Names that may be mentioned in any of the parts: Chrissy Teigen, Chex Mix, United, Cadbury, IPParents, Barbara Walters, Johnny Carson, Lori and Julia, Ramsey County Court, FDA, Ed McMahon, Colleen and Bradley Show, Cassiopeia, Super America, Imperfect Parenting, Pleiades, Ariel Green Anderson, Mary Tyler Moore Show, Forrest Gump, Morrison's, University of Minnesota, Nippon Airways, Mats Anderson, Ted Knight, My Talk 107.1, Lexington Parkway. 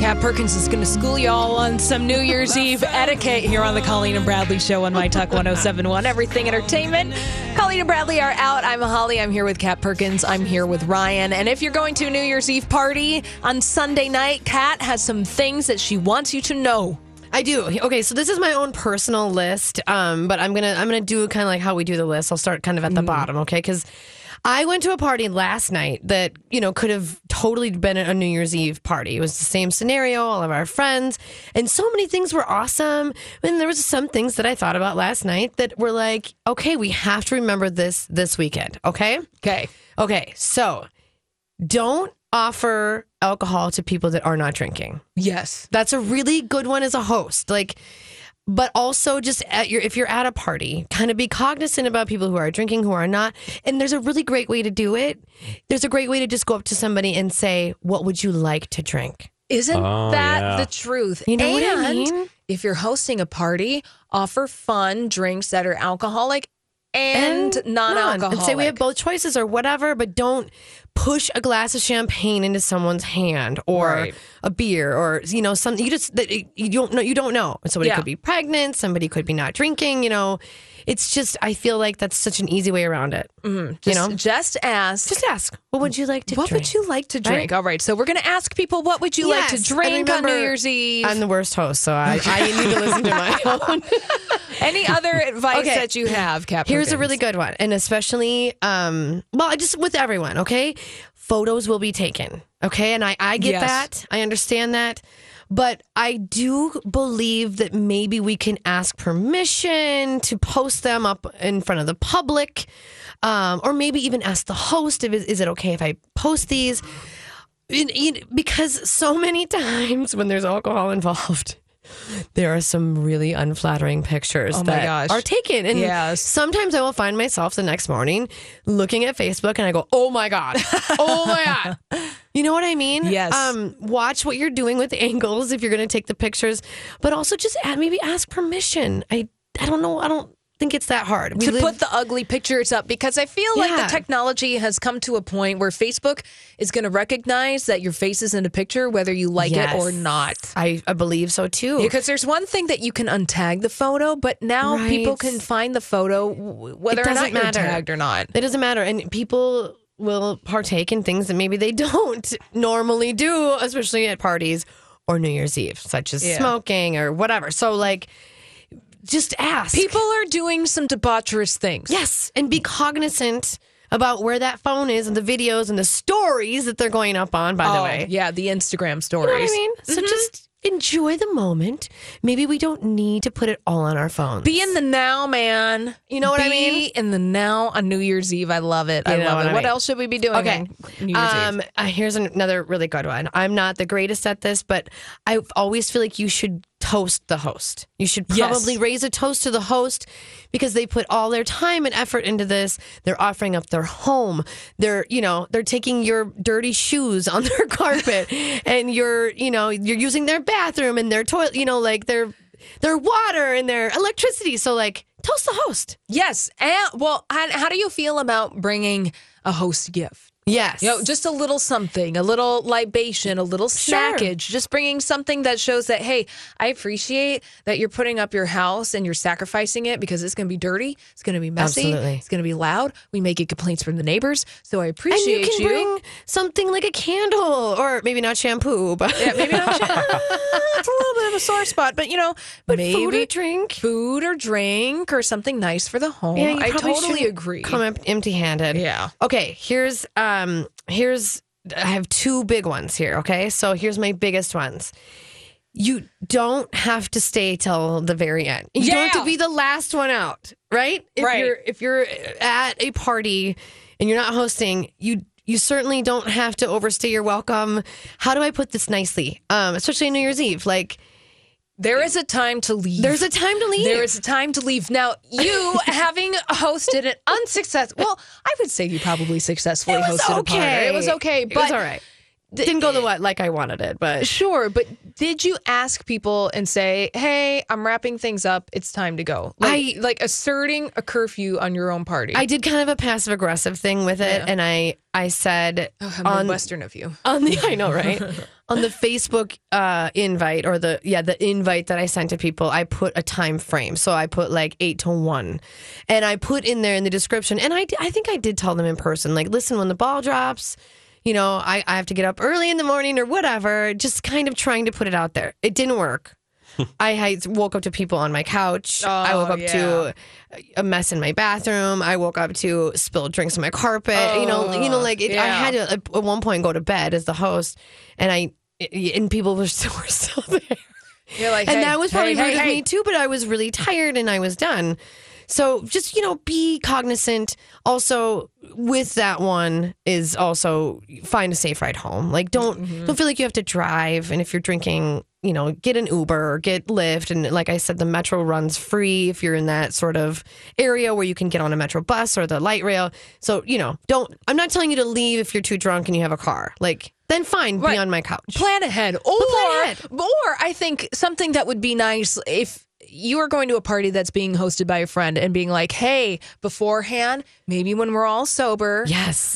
Kat Perkins is going to school y'all on some New Year's Eve etiquette here on the Colleen and Bradley Show on My Talk 107.1. Everything Entertainment. Colleen and Bradley are out. I'm Holly. I'm here with Kat Perkins. I'm here with Ryan. And if you're going to a New Year's Eve party on Sunday night, Kat has some things that she wants you to know. I do. Okay, so this is my own personal list, but I'm gonna do kind of like how we do the list. I'll start kind of at the bottom, okay? Because I went to a party last night that, you know, could have totally been a New Year's Eve party. It was the same scenario, all of our friends, and so many things were awesome. And there was some things that I thought about last night that were like, okay, we have to remember this weekend, okay? Okay, so don't offer alcohol to people that are not drinking. Yes. That's a really good one as a host. Like... But also just if you're at a party, kind of be cognizant about people who are drinking, who are not. And there's a really great way to do it. There's a great way to just go up to somebody and say, what would you like to drink? Isn't that the truth? You know what I mean? If you're hosting a party, offer fun drinks that are alcoholic and non-alcoholic. And say we have both choices or whatever, but don't push a glass of champagne into someone's hand or a beer or, you know, something. You don't know. Somebody could be pregnant. Somebody could be not drinking, you know. It's just, I feel like that's such an easy way around it. Mm-hmm. Just ask. Just ask. What would you like to drink? What would you like to drink? All right. So we're going to ask people, what would you like to drink on New Year's Eve? I'm the worst host, so I need to listen to my own. Any other advice that you have, Kat? Here's a really good one. And especially, just with everyone, okay? Photos will be taken, okay? And I get that. I understand that. But I do believe that maybe we can ask permission to post them up in front of the public, or maybe even ask the host, is it okay if I post these? Because so many times when there's alcohol involved, there are some really unflattering pictures that are taken. And sometimes I will find myself the next morning looking at Facebook and I go, oh my God, oh my God. You know what I mean? Yes. Watch what you're doing with angles if you're going to take the pictures, but also just maybe ask permission. I don't know. I don't think it's that hard to put the ugly pictures up, because I feel like the technology has come to a point where Facebook is going to recognize that your face is in a picture, whether you like it or not. I believe so too. Because there's one thing that you can untag the photo, but now people can find the photo whether or not you're tagged or not. It doesn't matter. And people will partake in things that maybe they don't normally do, especially at parties or New Year's Eve, such as smoking or whatever. So, like, just ask. People are doing some debaucherous things. Yes, and be cognizant about where that phone is and the videos and the stories that they're going up on, by the way. Yeah, the Instagram stories. You know what I mean? Mm-hmm. So just... enjoy the moment. Maybe we don't need to put it all on our phones. Be in the now, man. You know what I mean? Be in the now on New Year's Eve. I love it. I love it. What else should we be doing on New Year's Eve? Here's another really good one. I'm not the greatest at this, but I always feel like you should toast the host. You should probably raise a toast to the host, because they put all their time and effort into this. They're offering up their home. They're taking your dirty shoes on their carpet, and you're using their bathroom and their toilet, like their water and their electricity. So, like, toast the host. Yes. And how do you feel about bringing a host gift? Yes. You know, just a little something, a little libation, a little snackage, sure. Just bringing something that shows that, hey, I appreciate that you're putting up your house and you're sacrificing it because it's going to be dirty. It's going to be messy. Absolutely. It's going to be loud. We may get complaints from the neighbors. So I appreciate you. And you can bring something like a candle or maybe not shampoo. But yeah, maybe not shampoo. It's a little bit of a sore spot, but you know, but maybe food or drink or something nice for the home. Yeah, I totally agree. Come empty handed. Yeah. Okay. Here's I have two big ones here, okay? So here's my biggest ones. You don't have to stay till the very end. You don't have to be the last one out, right? If you're at a party and you're not hosting, you certainly don't have to overstay your welcome. How do I put this nicely? Especially New Year's Eve, like there is a time to leave. There is a time to leave. Now, you having hosted an unsuccessful... Well, I would say you probably successfully hosted a party. It was okay. But it was all right. Didn't go like I wanted it, but... Sure, but did you ask people and say, hey, I'm wrapping things up. It's time to go. Like asserting a curfew on your own party. I did kind of a passive-aggressive thing with it, and I said... Oh, I'm Western of you. I know, right? On the Facebook invite or the invite that I sent to people, I put a time frame. So I put like 8 to 1, and I put in there in the description. And I think I did tell them in person, like, listen, when the ball drops, you know, I have to get up early in the morning or whatever. Just kind of trying to put it out there. It didn't work. I woke up to people on my couch. Oh, I woke up to a mess in my bathroom. I woke up to spilled drinks on my carpet. Oh, you know, like I had to at one point go to bed as the host, and people were still there. You're like, and that was probably rude of me too. But I was really tired and I was done. So just, you know, be cognizant. Also, with that one is also find a safe ride home. Like, don't feel like you have to drive. And if you're drinking, you know, get an Uber or get Lyft. And like I said, the metro runs free if you're in that sort of area where you can get on a metro bus or the light rail. So, you know, I'm not telling you to leave if you're too drunk and you have a car. Like, then fine, be on my couch. Plan ahead. Or I think something that would be nice if you are going to a party that's being hosted by a friend and being like, hey, beforehand, maybe when we're all sober,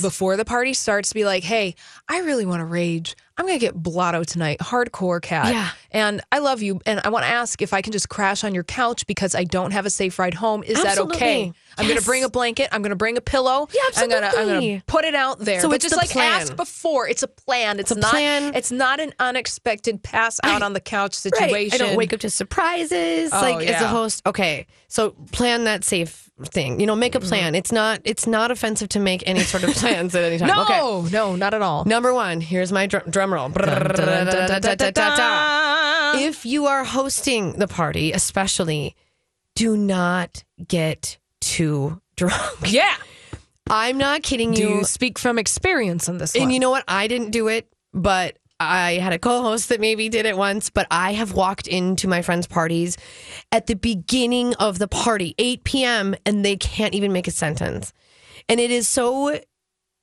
before the party starts, be like, hey, I really want to rage. I'm going to get blotto tonight. Hardcore cat. Yeah. And I love you. And I want to ask if I can just crash on your couch because I don't have a safe ride home. Is that okay? Yes. I'm going to bring a blanket. I'm going to bring a pillow. Yeah, absolutely. I'm going to put it out there. So but it's just like plan. Ask before. It's a plan. It's not a plan. It's not an unexpected pass out on the couch situation. Right. I don't wake up to surprises. As a host. Okay. So plan that safe thing. You know, make a plan. It's not offensive to make any sort of plans at any time. No, not at all. Number one, here's my drum roll. If you are hosting the party, especially, do not get too drunk. Yeah. I'm not kidding you. Do you speak from experience on this one? And you know what? I didn't do it, but I had a co-host that maybe did it once, but I have walked into my friends' parties at the beginning of the party, 8 p.m., and they can't even make a sentence. And it is so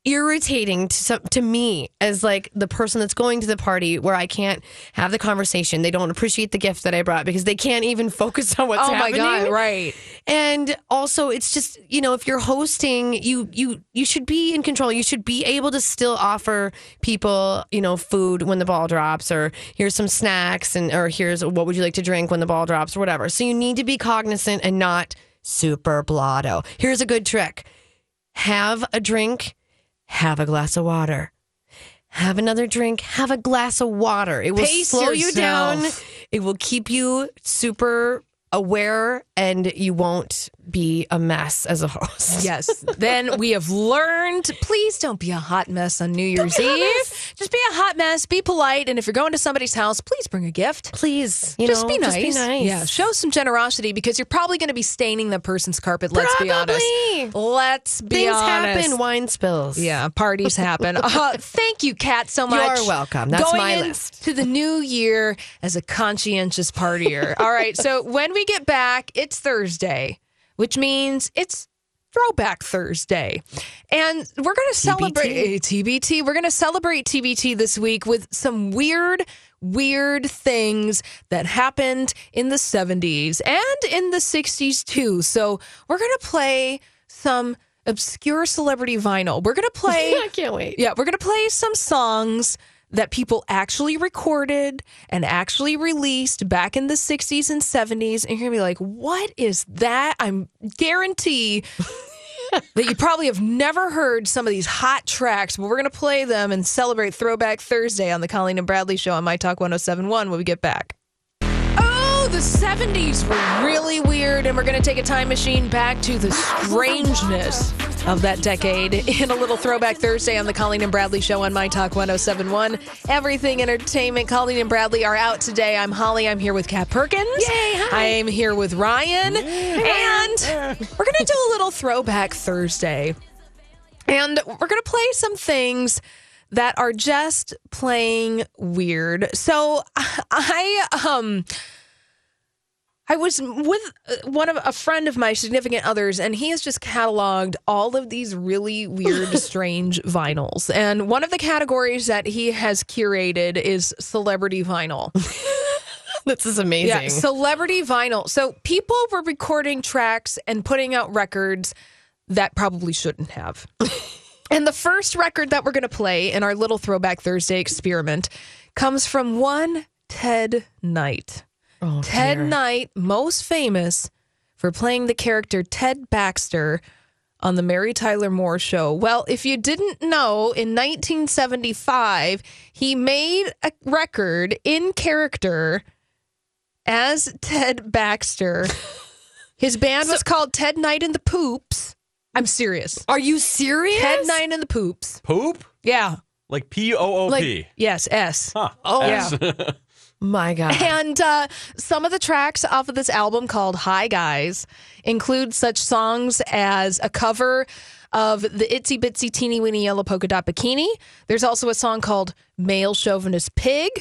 irritating to me as like the person that's going to the party where I can't have the conversation. They don't appreciate the gift that I brought because they can't even focus on what's happening. Oh my God, right. And also it's just, you know, if you're hosting, you should be in control. You should be able to still offer people, you know, food when the ball drops or here's some snacks or here's what would you like to drink when the ball drops or whatever. So you need to be cognizant and not super blotto. Here's a good trick. Have a drink. Have a glass of water. Have another drink. Have a glass of water. It will slow you down. It will keep you super aware and you won't be a mess as a host. Yes. Then we have learned, please don't be a hot mess on New Year's Eve. Just be a hot mess. Be polite. And if you're going to somebody's house, please bring a gift. Please. Be nice. Just be nice. Yeah. Show some generosity because you're probably going to be staining that person's carpet. Let's be honest. Things happen. Wine spills. Yeah. Parties happen. Thank you, Kat, so much. You're welcome. That's my list. To the new year as a conscientious partier. All right. So when we get back, it's Thursday, which means it's Throwback Thursday. And we're going to celebrate TBT. We're going to celebrate TBT this week with some weird things that happened in the 70s and in the 60s too. So we're going to play some obscure celebrity vinyl. We're going to play. I can't wait. Yeah, we're going to play some songs that people actually recorded and actually released back in the 60s and 70s. And you're going to be like, what is that? I guarantee that you probably have never heard some of these hot tracks, but we're going to play them and celebrate Throwback Thursday on the Colleen and Bradley Show on My Talk 107.1 when we get back. Oh, the 70s were really weird, and we're going to take a time machine back to the strangeness of that decade in a little Throwback Thursday on the Colleen and Bradley Show on My Talk 107.1. Everything Entertainment. Colleen and Bradley are out today. I'm Holly. I'm here with Kat Perkins. Yay, hi. I'm here with Ryan. Yeah. And we're going to do a little Throwback Thursday. And we're going to play some things that are just plain weird. So I was with a friend of my significant other's, and he has just cataloged all of these really weird, strange vinyls. And one of the categories that he has curated is celebrity vinyl. This is amazing. Yeah, celebrity vinyl. So people were recording tracks and putting out records that probably shouldn't have. And the first record that we're going to play in our little Throwback Thursday experiment comes from one Ted Knight. Oh, Ted Knight, most famous for playing the character Ted Baxter on the Mary Tyler Moore Show. Well, if you didn't know, in 1975, he made a record in character as Ted Baxter. His band was called Ted Knight and the Poops. I'm serious. Are you serious? Ted Knight and the Poops. Poop? Yeah. Like P-O-O-P. Like, yes, S. Huh. Oh, S. Yeah. My God. And some of the tracks off of this album called Hi Guys include such songs as a cover of the Itsy Bitsy Teeny Weeny Yellow Polka Dot Bikini. There's also a song called Male Chauvinist Pig,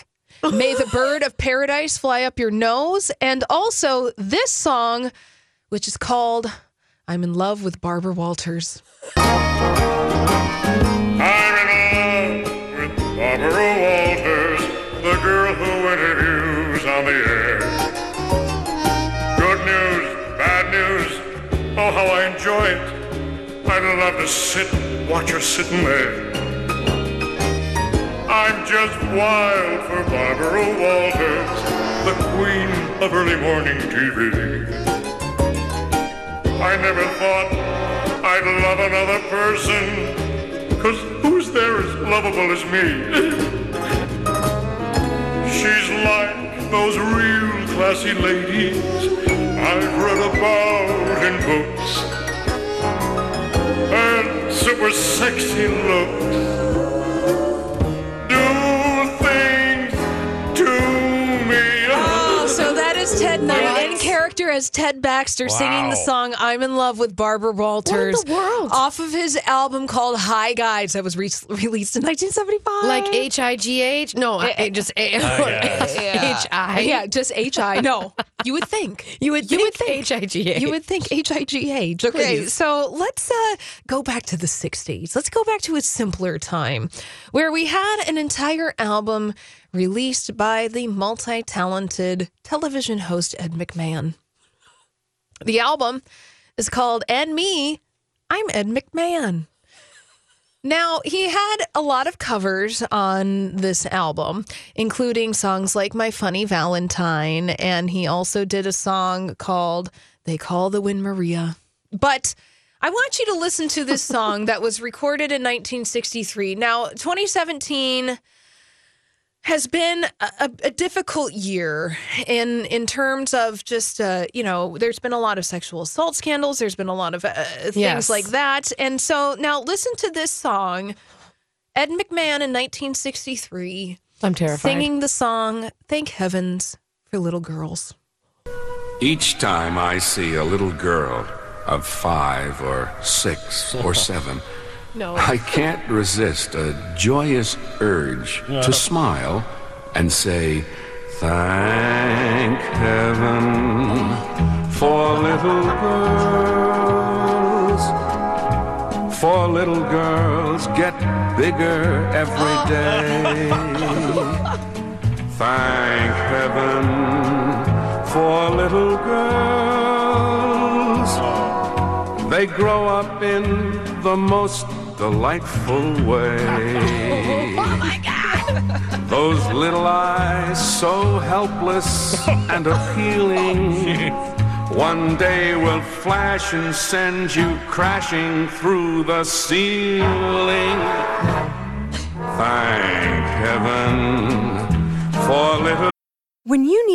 May the Bird of Paradise Fly Up Your Nose, and also this song, which is called I'm in Love with Barbara Walters. I'm in love with Barbara Walters, the girl who on the air. Good news, bad news, oh how I enjoy it. I'd love to sit and watch her sitting there. I'm just wild for Barbara Walters, the queen of early morning TV. I never thought I'd love another person, 'cause who's there as lovable as me? She's like those real classy ladies I've read about in books, and super sexy looks do things to me. Oh, so that is Ted Knight in character as Ted Baxter singing the song I'm in Love with Barbara Walters. What in the world? Off of his album called Hi Guys that was released in 1975. Like H-I-G-H? No, just H-I. Yeah, just H-I. No, you would think. You would think H-I-G-H. You would think H-I-G-H. Okay, so let's go back to the 60s. Let's go back to a simpler time where we had an entire album released by the multi-talented television host Ed McMahon. The album is called And Me, I'm Ed McMahon. Now, he had a lot of covers on this album, including songs like My Funny Valentine, and he also did a song called They Call the Wind Maria. But I want you to listen to this song that was recorded in 1963. Now, 2017 has been a difficult year in terms of just, there's been a lot of sexual assault scandals. There's been a lot of things like that. And so now listen to this song, Ed McMahon in 1963. I'm terrified. Singing the song, Thank Heavens for Little Girls. Each time I see a little girl of 5 or 6 or 7, no, I can't resist a joyous urge to smile and say, thank heaven for little girls get bigger every day. Thank heaven for little girls, they grow up in the most delightful way. Oh my God! Those little eyes, so helpless and appealing, one day will flash and send you crashing through the ceiling. Thank heaven for little. When you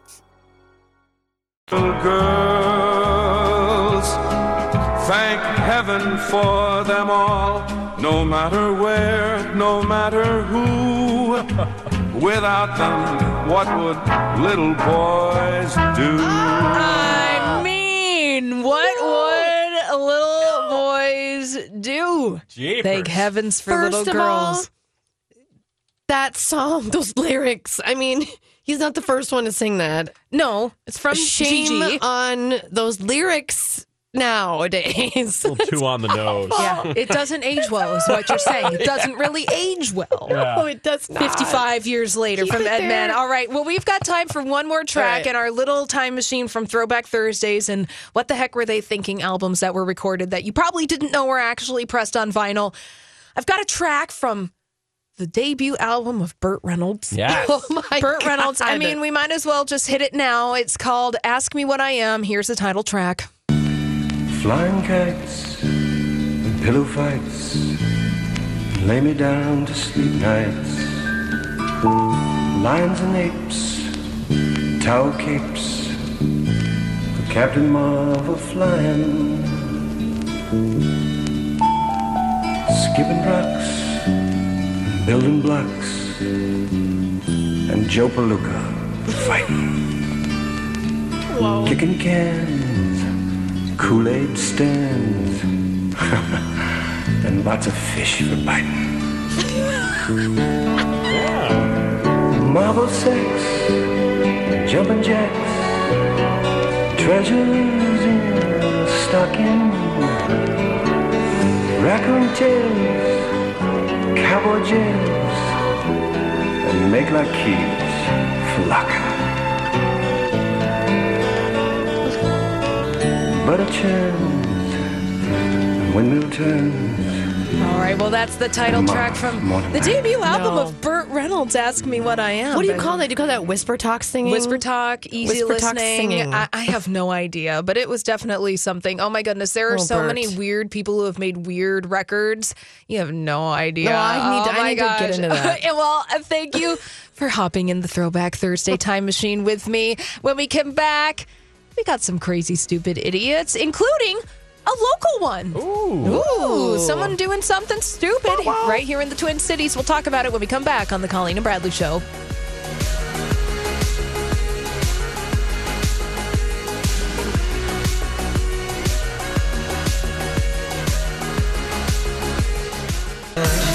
Little girls, thank heaven for them all, no matter where, no matter who. Without them, what would little boys do? I mean, what would little boys do? Jeepers. Thank heavens for First little girls. All, that song, those lyrics, I mean... He's not the first one to sing that. No. It's from Gigi. On those lyrics nowadays. A little too on the nose. Yeah. It doesn't age well is what you're saying. It doesn't really age well. Yeah. No, it does not. 55 years later from Ed McMahon. All right. Well, we've got time for one more track in our little time machine from Throwback Thursdays and What the Heck Were They Thinking albums that were recorded that you probably didn't know were actually pressed on vinyl. I've got a track from... the debut album of Burt Reynolds. Yes. Oh my Burt Reynolds. God. I mean, we might as well just hit it now. It's called Ask Me What I Am. Here's the title track. Flying kites and pillow fights, lay me down to sleep nights. Lions and apes, towel capes, Captain Marvel flying. Skipping rocks, building blocks, and Joe Palooka fighting. Whoa. Kicking cans, Kool-Aid stands, and lots of fish for biting. Marble sex, jumping jacks, treasures in a stocking, raccoon tails, cowboy jams, and make like kids flocking. Butter churns and windmill turns. All right, well, that's the title track from the debut album of Burt Reynolds, Ask Me What I Am. What do you call that? Do you call that whisper talk singing? Whisper talk, easy listening. I have no idea, but it was definitely something. Oh, my goodness. There are so many weird people who have made weird records. You have no idea. No, I need to get into that. Well, thank you for hopping in the Throwback Thursday time machine with me. When we come back, we got some crazy, stupid idiots, including... a local one. Ooh. Someone doing something stupid right here in the Twin Cities. We'll talk about it when we come back on the Colleen and Bradley Show.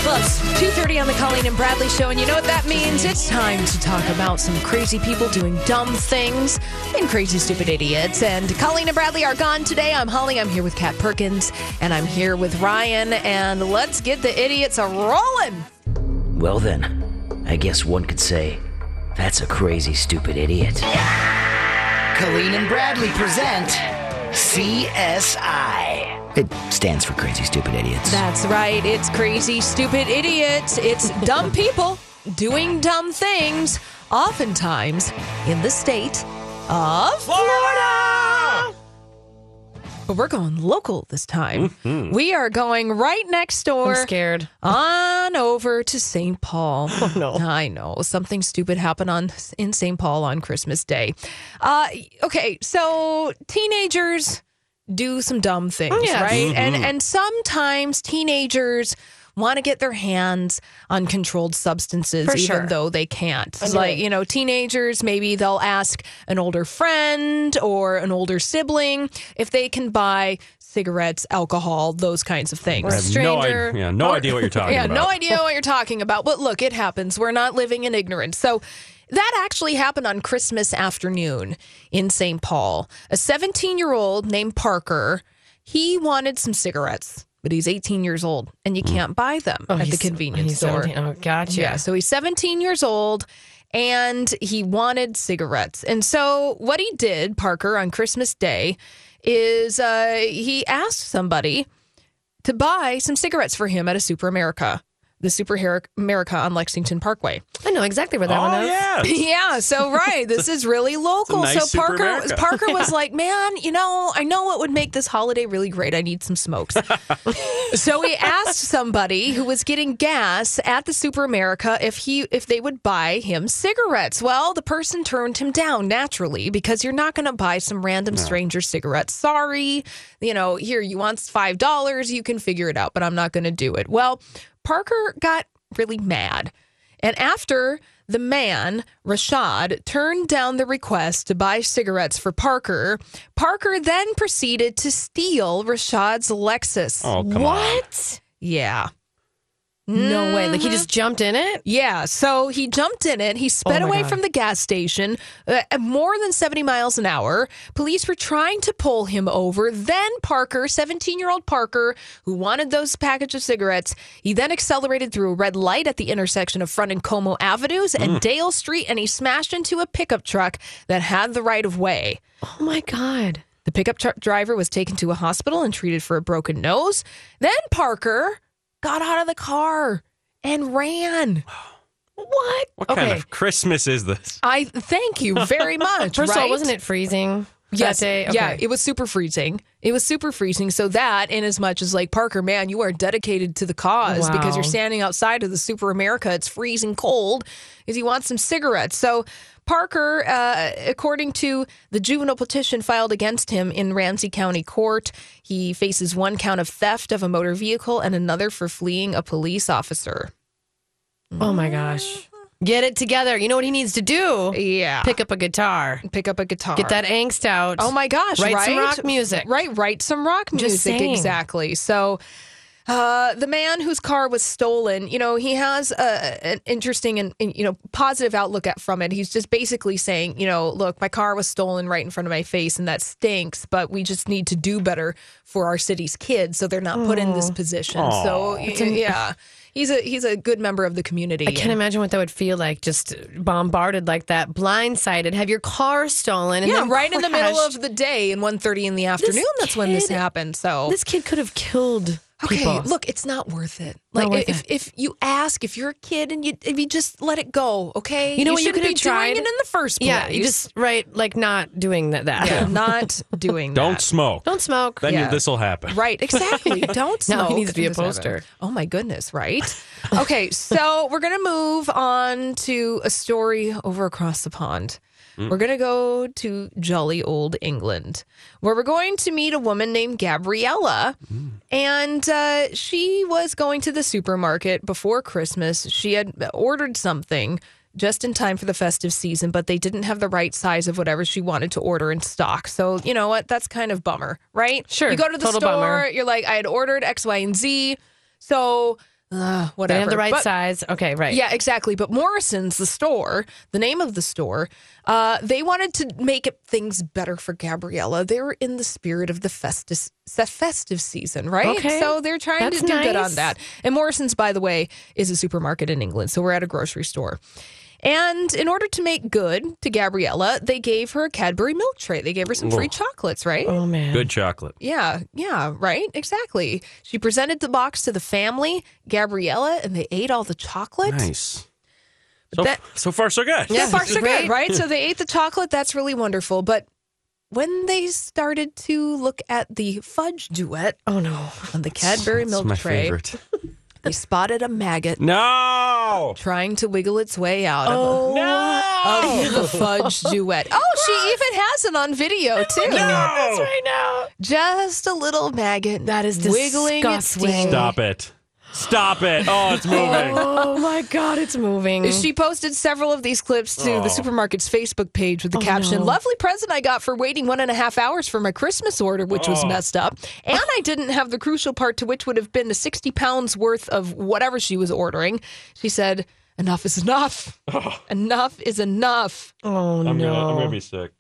Plus, 2:30 on the Colleen and Bradley Show, and you know what that means. It's time to talk about some crazy people doing dumb things and crazy, stupid idiots. And Colleen and Bradley are gone today. I'm Holly. I'm here with Kat Perkins, and I'm here with Ryan. And let's get the idiots a-rolling. Well then, I guess one could say, that's a crazy, stupid idiot. Yeah! Colleen and Bradley present CSI. It stands for Crazy Stupid Idiots. That's right. It's Crazy Stupid Idiots. It's dumb people doing dumb things, oftentimes in the state of Florida. But we're going local this time. Mm-hmm. We are going right next door. I'm scared. On over to St. Paul. Oh, no. I know. Something stupid happened in St. Paul on Christmas Day. Okay, so teenagers do some dumb things, right? Mm-hmm. And sometimes teenagers want to get their hands on controlled substances, even though they can't. Like, you know, teenagers, maybe they'll ask an older friend or an older sibling if they can buy cigarettes, alcohol, those kinds of things. No idea what you're talking about. Yeah, no idea what you're talking about. But look, it happens. We're not living in ignorance. So that actually happened on Christmas afternoon in St. Paul. A 17-year-old named Parker, he wanted some cigarettes. But he's 18 years old, and you can't buy them at the convenience store. 17. Oh, gotcha. Yeah, so he's 17 years old, and he wanted cigarettes. And so what he did, Parker, on Christmas Day, is he asked somebody to buy some cigarettes for him at a Super America. The Super America on Lexington Parkway. I know exactly where that one is. Yeah, so right. This is really local. Nice. So Parker was like, man, you know, I know what would make this holiday really great. I need some smokes. So he asked somebody who was getting gas at the Super America if they would buy him cigarettes. Well, the person turned him down naturally because you're not going to buy some random stranger cigarettes. Sorry, you know, here, you want $5, you can figure it out, but I'm not going to do it. Well, Parker got really mad. And after the man, Rashad, turned down the request to buy cigarettes for Parker, Parker then proceeded to steal Rashad's Lexus. Oh, come on. Yeah. No way. Like, he just jumped in it? Yeah. So he jumped in it. He sped away from the gas station at more than 70 miles an hour. Police were trying to pull him over. Then Parker, 17-year-old Parker, who wanted those package of cigarettes, he then accelerated through a red light at the intersection of Front and Como Avenues and Dale Street, and he smashed into a pickup truck that had the right-of-way. Oh, my God. The pickup truck driver was taken to a hospital and treated for a broken nose. Then Parker got out of the car and ran. What? What kind of Christmas is this? I thank you very much. First of all, wasn't it freezing that day? Okay. Yeah, it was super freezing. It was super freezing. So that, in as much as like, Parker, man, you are dedicated to the cause because you're standing outside of the Super America. It's freezing cold because you want some cigarettes. So Parker, according to the juvenile petition filed against him in Ramsey County Court, he faces one count of theft of a motor vehicle and another for fleeing a police officer. Oh, my gosh. Get it together. You know what he needs to do? Yeah. Pick up a guitar. Get that angst out. Oh, my gosh. Write some rock music. Write some rock music. Just saying. Exactly. So the man whose car was stolen, you know, he has an interesting and, you know, positive outlook from it. He's just basically saying, you know, look, my car was stolen right in front of my face, and that stinks, but we just need to do better for our city's kids so they're not put in this position. Aww. So, yeah. He's a good member of the community. I can't imagine what that would feel like, just bombarded like that, blindsided, have your car stolen. And then right crashed in the middle of the day and 1:30 in the afternoon. That's when this happened. So this kid could have killed people. Okay, look, it's not worth it. Like, if you ask, if you're a kid and if you just let it go, okay? You know what you could have tried? Doing it in the first place. Yeah, you just, like not doing that. Yeah, not doing that. Don't smoke. Then this will happen. Right, exactly. Don't smoke. No, he needs to be a poster. Oh, my goodness, right? Okay, so we're going to move on to a story over across the pond. We're going to go to jolly old England, where we're going to meet a woman named Gabriella. And she was going to the supermarket before Christmas. She had ordered something just in time for the festive season, but they didn't have the right size of whatever she wanted to order in stock. So, you know what? That's kind of bummer, right? Sure. You go to the store, you're like, I had ordered X, Y, and Z. So whatever. They have the right size. Okay, right. Yeah, exactly. But Morrison's, the store, the name of the store, they wanted to make things better for Gabriella. They were in the spirit of the festive season, right? Okay. So they're trying to do good on that. And Morrison's, by the way, is a supermarket in England. So we're at a grocery store. And in order to make good to Gabriella, they gave her a Cadbury milk tray. They gave her some free chocolates, right? Oh, man. Good chocolate. Yeah. Yeah. Right. Exactly. She presented the box to the family, Gabriella, and they ate all the chocolate. Nice. So far, so good. Yeah. So far, so good, right? So they ate the chocolate. That's really wonderful. But When they started to look at the fudge duet, oh no, on the Cadbury milk tray, they spotted a maggot. No! Trying to wiggle its way out of the fudge duet. Oh, she even has it on video, too. No! That's right now. Just a little maggot that is wiggling its way. Stop it. Stop it. Oh, it's moving. Oh, my God, it's moving. She posted several of these clips to the supermarket's Facebook page with the caption, "Lovely present I got for waiting 1.5 hours for my Christmas order," which was messed up. And I didn't have the crucial part, to which would have been the 60 pounds worth of whatever she was ordering. She said, "Enough is enough. Oh. Enough is enough." Oh, I'm going to be sick.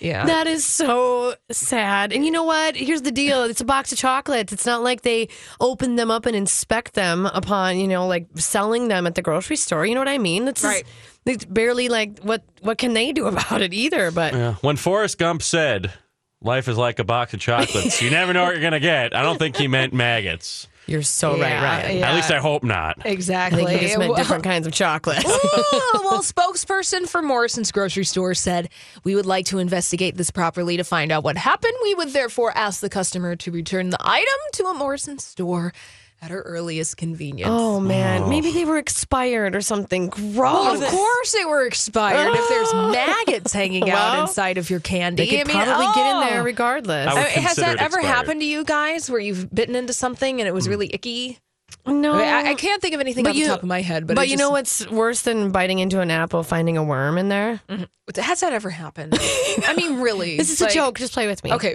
Yeah. That is so sad. And you know what? Here's the deal. It's a box of chocolates. It's not like they open them up and inspect them upon, like selling them at the grocery store. You know what I mean? That's right. It's barely like what can they do about it either? But when Forrest Gump said, "Life is like a box of chocolates," you never know what you're going to get. I don't think he meant maggots. You're so right, Ryan. Yeah. At least I hope not. Exactly. I think he just meant different kinds of chocolate. Well, spokesperson for Morrison's grocery store said, "We would like to investigate this properly to find out what happened. We would therefore ask the customer to return the item to a Morrison's store at her earliest convenience." Oh, man. Oh. Maybe they were expired or something. Gross. Well, of course they were expired if there's maggots hanging out inside of your candy. They could probably get in there regardless. Has that ever happened to you guys where you've bitten into something and it was really icky? No. I can't think of anything off the top of my head. But you know what's worse than biting into an apple, finding a worm in there? Mm-hmm. Has that ever happened? I mean, really. This is a joke. Just play with me. Okay.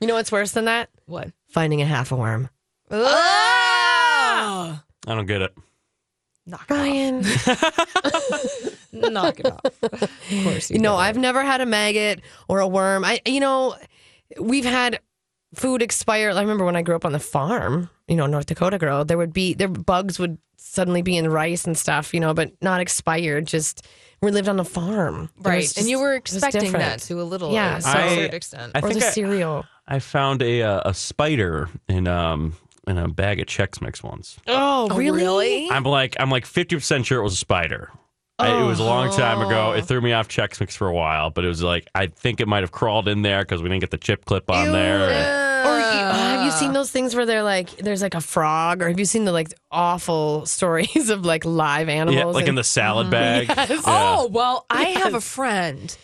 You know what's worse than that? What? Finding a half a worm. Oh! I don't get it. Knock it off. Knock it off. Of course. I've never had a maggot or a worm. We've had food expire. I remember when I grew up on the farm, North Dakota girl, their bugs would suddenly be in rice and stuff, but not expired. Just we lived on a farm. Right. And you were expecting that to a little certain extent. I think cereal. I found a spider in a bag of Chex Mix once. Oh, really? I'm like 50% sure it was a spider. It was a long time ago. It threw me off Chex Mix for a while, but it was like, I think it might have crawled in there because we didn't get the chip clip on there. Have you seen those things where they're like, there's like a frog, or have you seen the like awful stories of like live animals? Yeah, like in the salad bag. Yes. Yeah. Oh, well, I have a friend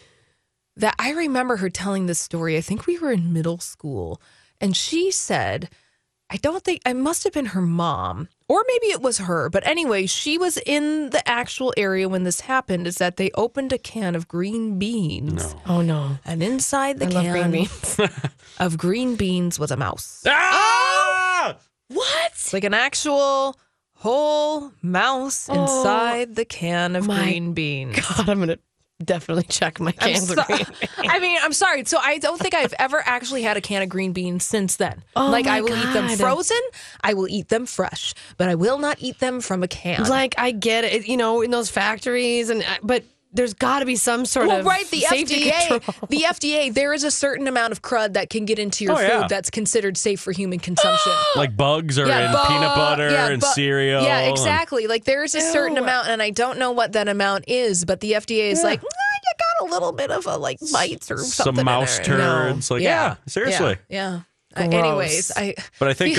that I remember her telling this story. I think we were in middle school, and she said, I must have been her mom, or maybe it was her. But anyway, she was in the actual area when this happened, is that they opened a can of green beans. No. Oh, no. And inside the can of green beans was a mouse. Ah! Oh! What? Like an actual whole mouse inside the can of green beans. God, I'm going to definitely check my cans of green beans. I'm sorry. So I don't think I've ever actually had a can of green beans since then. Oh, like, I will eat them frozen. I will eat them fresh. But I will not eat them from a can. Like, I get it, in those factories. But there's got to be some sort of the safety control. The FDA, there is a certain amount of crud that can get into your food that's considered safe for human consumption. Like bugs are in peanut butter and cereal. Yeah, exactly. Like, there is a certain amount, and I don't know what that amount is, but the FDA is like, you got a little bit of a, like, bites or something. Some mouse turds. No. Like, yeah, seriously. Yeah. Anyways, I feel like we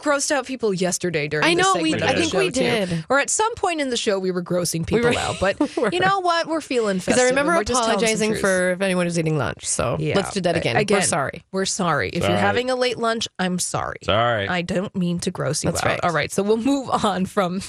grossed out people yesterday during the segment. I know, I think we did. Too. Or at some point in the show, we were grossing people out. But you know what? We're feeling festive. Because I remember apologizing for if anyone was eating lunch. So let's do that again. We're sorry. We're sorry. If you're having a late lunch, I'm sorry. Sorry. I don't mean to gross you out. Right. All right, so we'll move on from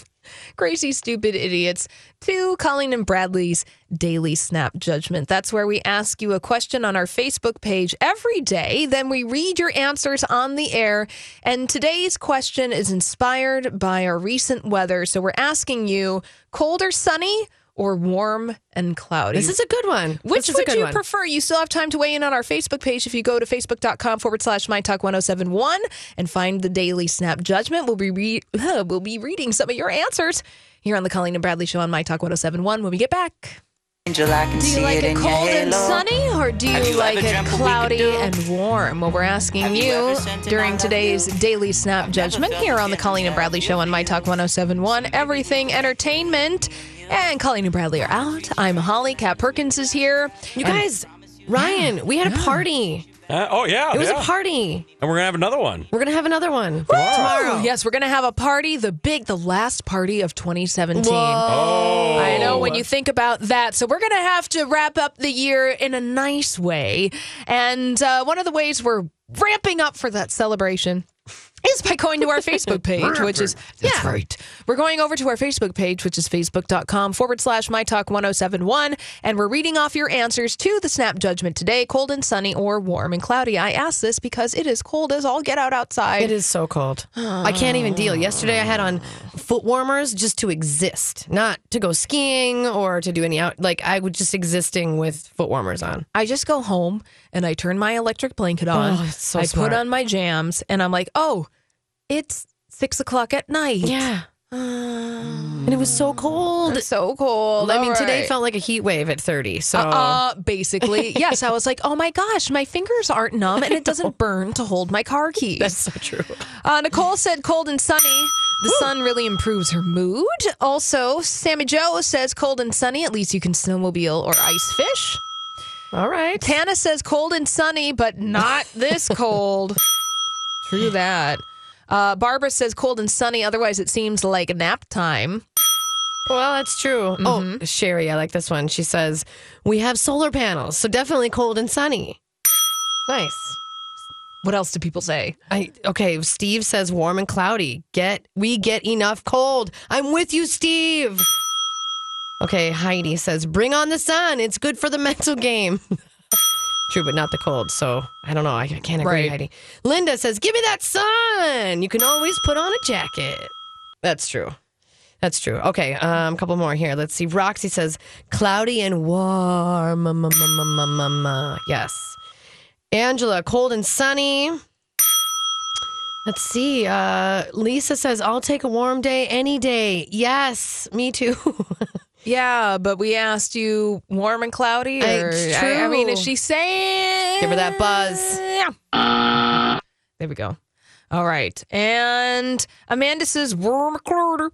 crazy, stupid idiots to Colleen and Bradley's Daily Snap Judgment. That's where we ask you a question on our Facebook page every day. Then we read your answers on the air. And today's question is inspired by our recent weather. So we're asking you, cold or sunny or warm and cloudy? This is a good one. Which would you prefer? You still have time to weigh in on our Facebook page if you go to facebook.com/MyTalk1071 and find the Daily Snap Judgment. We'll be reading some of your answers here on the Colleen and Bradley Show on My Talk 1071 when we get back. Angel, do you like it cold and sunny, or do you like it cloudy and warm? Well, we're asking you during today's Daily Snap Judgment here on the Colleen and Bradley Show on My Talk 1071. Everything entertainment. And Colleen and Bradley are out. I'm Holly. Kat Perkins is here. You guys, Ryan, we had a party. It was a party. And we're going to have another one. Tomorrow. Yes, we're going to have a party, the last party of 2017. Whoa. Oh. I know when you think about that. So we're going to have to wrap up the year in a nice way. And one of the ways we're ramping up for that celebration is by going to our Facebook page, which is, we're going over to our Facebook page, which is facebook.com/mytalk1071. And we're reading off your answers to the snap judgment today, cold and sunny or warm and cloudy. I ask this because it is cold as all get out outside. It is so cold. I can't even deal. Yesterday I had on foot warmers just to exist, not to go skiing or to do any out. Like I was just existing with foot warmers on. I just go home and I turn my electric blanket on. Put on my jams and I'm like, it's 6:00 at night. Yeah. And it was so cold. Today felt like a heat wave at 30. So basically, yes. I was like, oh my gosh, my fingers aren't numb and it doesn't burn to hold my car keys. That's so true. Nicole said cold and sunny. The sun really improves her mood. Also, Sammy Joe says cold and sunny. At least you can snowmobile or ice fish. All right. Tana says cold and sunny, but not this cold. True that. Barbara says cold and sunny. Otherwise, it seems like nap time. Well, that's true. Mm-hmm. Oh, Sherry, I like this one. She says, we have solar panels, so definitely cold and sunny. Nice. What else do people say? Steve says warm and cloudy. We get enough cold. I'm with you, Steve. Okay, Heidi says, bring on the sun. It's good for the mental game. True, but not the cold. So I don't know. I can't agree, right. Heidi. Linda says, give me that sun. You can always put on a jacket. That's true. Okay, a couple more here. Let's see. Roxy says, cloudy and warm. Yes. Angela, cold and sunny. Let's see. Lisa says, I'll take a warm day any day. Yes, me too. Yeah, but we asked you warm and cloudy. I mean, is she saying? Give her that buzz. Yeah. There we go. All right. And Amanda says warm and cloudy.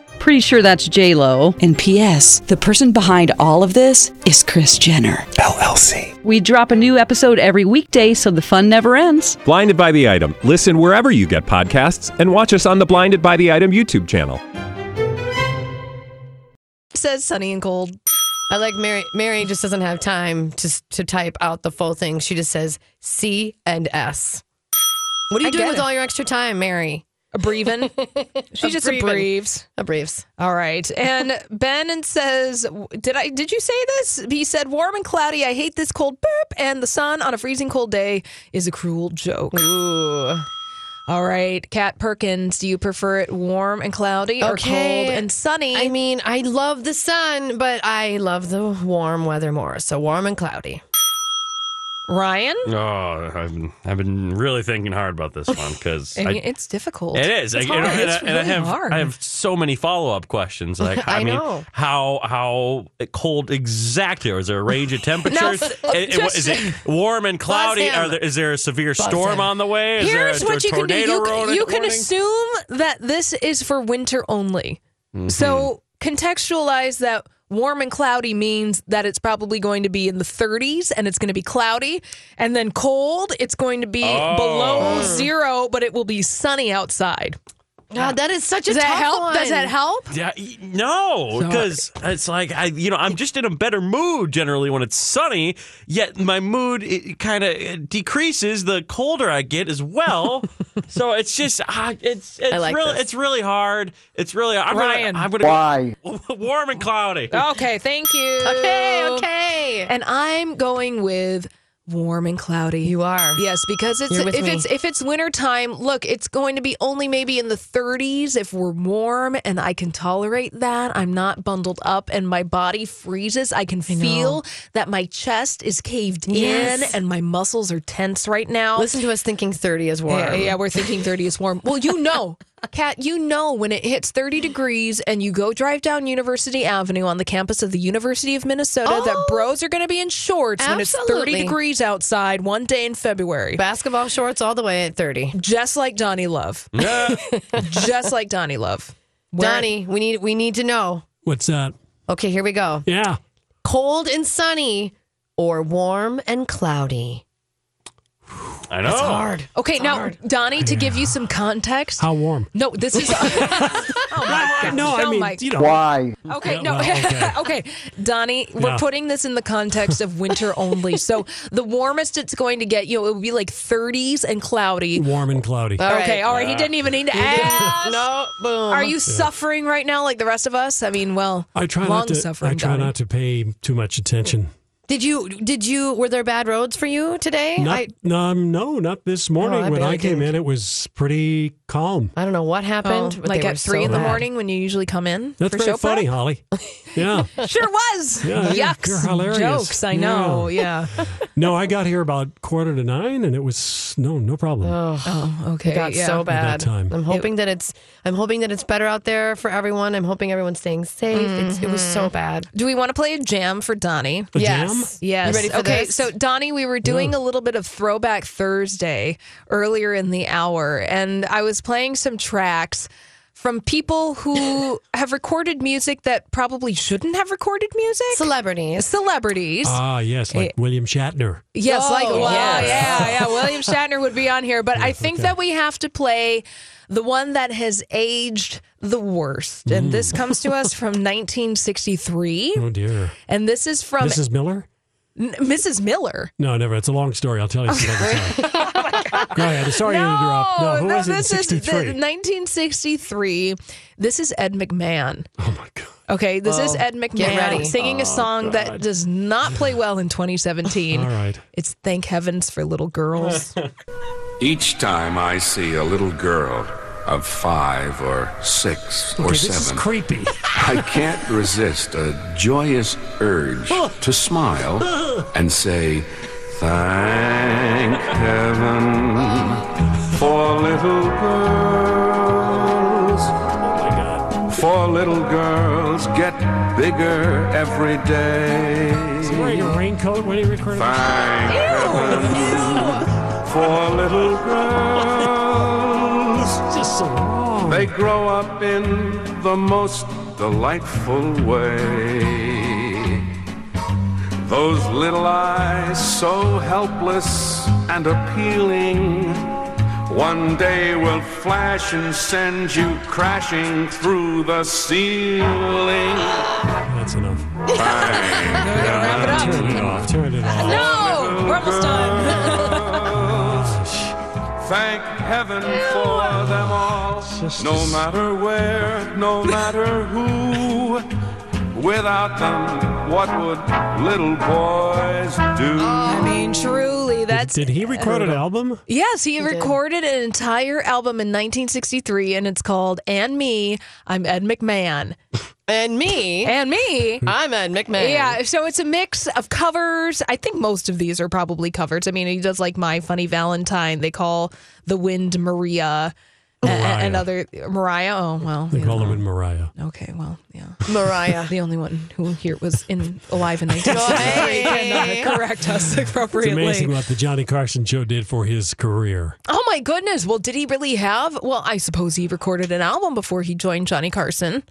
Pretty sure that's J-Lo. And P.S. the person behind all of this is Kris Jenner, LLC. We drop a new episode every weekday so the fun never ends. Blinded by the Item. Listen wherever you get podcasts and watch us on the Blinded by the Item YouTube channel. It says sunny and cold. I like Mary. Mary just doesn't have time to type out the full thing. She just says C and S. What are you doing with all your extra time, Mary? Breathing. She just abreves. All right. And Ben says, did you say this? He said, warm and cloudy. I hate this cold burp. And the sun on a freezing cold day is a cruel joke. Ooh. All right. Kat Perkins, do you prefer it warm and cloudy or cold and sunny? I mean, I love the sun, but I love the warm weather more. So warm and cloudy. Ryan? Oh, I've been really thinking hard about this one because it's difficult. It is. It's really hard. I have so many follow-up questions. Like, I mean, how cold exactly? Or is there a range of temperatures? Is it warm and cloudy? Is there a severe storm on the way? Here's what you can do. You can assume that this is for winter only. Mm-hmm. So contextualize that. Warm and cloudy means that it's probably going to be in the 30s and it's going to be cloudy. And then cold, it's going to be below zero, but it will be sunny outside. God, that is such a tough one. Does that help? Yeah, no, because it's like, I'm just in a better mood generally when it's sunny, yet my mood kind of decreases the colder I get as well. So it's just, it's really hard. It's really hard. I'm warm and cloudy. Okay, thank you. Okay. And I'm going with warm and cloudy. You are. Yes, because if it's wintertime, look, it's going to be only maybe in the 30s if we're warm, and I can tolerate that. I'm not bundled up and my body freezes. I can feel that my chest is caved in and my muscles are tense right now. Listen to us thinking 30 is warm. Yeah, we're thinking 30 is warm. Well, you know. Kat, you know when it hits 30 degrees and you go drive down University Avenue on the campus of the University of Minnesota that bros are going to be in shorts when it's 30 degrees outside one day in February. Basketball shorts all the way at 30. Just like Donnie Love. Yeah. Just like Donnie Love. Donnie, we need to know. What's that? Okay, here we go. Yeah. Cold and sunny or warm and cloudy. I know. It's hard. Okay, it's now, hard. Donnie, to give you some context. How warm? No, this is... Why? Okay, yeah, no. Well, okay, Donnie, we're putting this in the context of winter only. So the warmest it's going to get, it will be like 30s and cloudy. Warm and cloudy. All right. He didn't even need to ask. No, boom. Are you suffering right now like the rest of us? I mean, I try not to pay too much attention. Were there bad roads for you today? No, not this morning. When I came in, it was pretty calm. I don't know what happened. Like at 3 in the morning when you usually come in? That's very funny, Holly. Yeah. Sure was. Yeah, yucks. You're hilarious. Jokes, I know. Yeah. No, I got here about 8:45 and it was no problem. Oh, okay. It got so bad. That time. I'm hoping that it's better out there for everyone. I'm hoping everyone's staying safe. Mm-hmm. It was so bad. Do we want to play a jam for Donnie? Yes. Jam? Yes. Ready for this? So Donnie, we were doing a little bit of Throwback Thursday earlier in the hour, and I was playing some tracks from people who have recorded music that probably shouldn't have recorded music. Celebrities. Ah, yes, like William Shatner. Yes, William Shatner would be on here, but I think that we have to play the one that has aged the worst, and this comes to us from 1963. Oh dear! And this is from Mrs. Miller? No, never. It's a long story. I'll tell you some other time. Go ahead. Sorry to interrupt. This is 1963. This is Ed McMahon. Oh, my God. Okay, this is Ed McMahon singing a song that does not play well in 2017. All right. It's Thank Heavens for Little Girls. Each time I see a little girl of 5 or 6 or 7. This is creepy. I can't resist a joyous urge to smile and say, thank heaven for little girls. Oh my God. For little girls get bigger every day. Is he wearing a raincoat when he recorded this? Thank heaven for little girls. It's just so wrong. They grow up in the most delightful way. Those little eyes, so helpless and appealing, one day will flash and send you crashing through the ceiling. That's enough. Wrap it up. Turn it off. No, we're almost done. Thank heaven for them all, no matter where, no matter who. Without them, what would little boys do? I mean, truly, that's... Did he record an album? Yes, he recorded an entire album in 1963, and it's called And Me, I'm Ed McMahon. And me. I'm Ed McMahon. Yeah, so it's a mix of covers. I think most of these are probably covers. I mean, he does like My Funny Valentine. They call the wind Maria... Mariah. Oh, well. They call him in Mariah. Okay, well, yeah. Mariah. The only one who here was alive in 1963 can correct us appropriately. It's amazing what the Johnny Carson show did for his career. Oh, my goodness. Well, did he really have? Well, I suppose he recorded an album before he joined Johnny Carson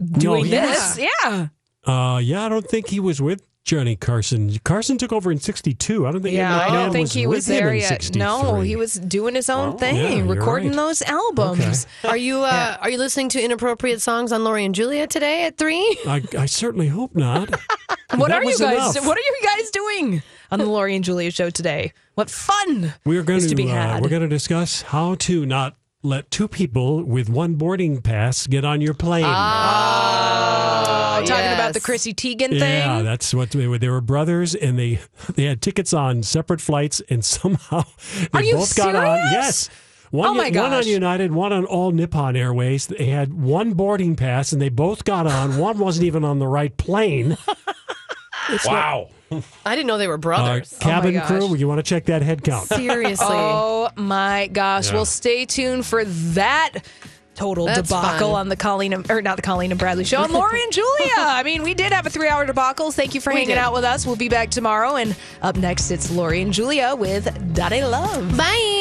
doing this. Yeah. I don't think he was with Johnny Carson. Carson took over in 1962. I don't think he was there yet. No, he was doing his own thing, recording those albums. Okay. Are you listening to inappropriate songs on Lori and Julia today at 3? I certainly hope not. What are you guys doing on the Lori and Julia show today? What fun is to be had. We're going to discuss how to not let 2 people with 1 boarding pass get on your plane. talking about the Chrissy Teigen thing? Yeah, that's what they were. They were brothers, and they had tickets on separate flights, and somehow they both got on. Yes. One on United, one on all Nippon Airways. They had one boarding pass, and they both got on. One wasn't even on the right plane. Wow. I didn't know they were brothers. Cabin crew, you want to check that head count. Seriously. Oh, my gosh. Yeah. Well, stay tuned for that debacle on the Colleen and Bradley Show. And Lori and Julia. I mean, we did have a 3-hour debacle. Thank you for hanging out with us. We'll be back tomorrow. And up next, it's Lori and Julia with Daddy Love. Bye.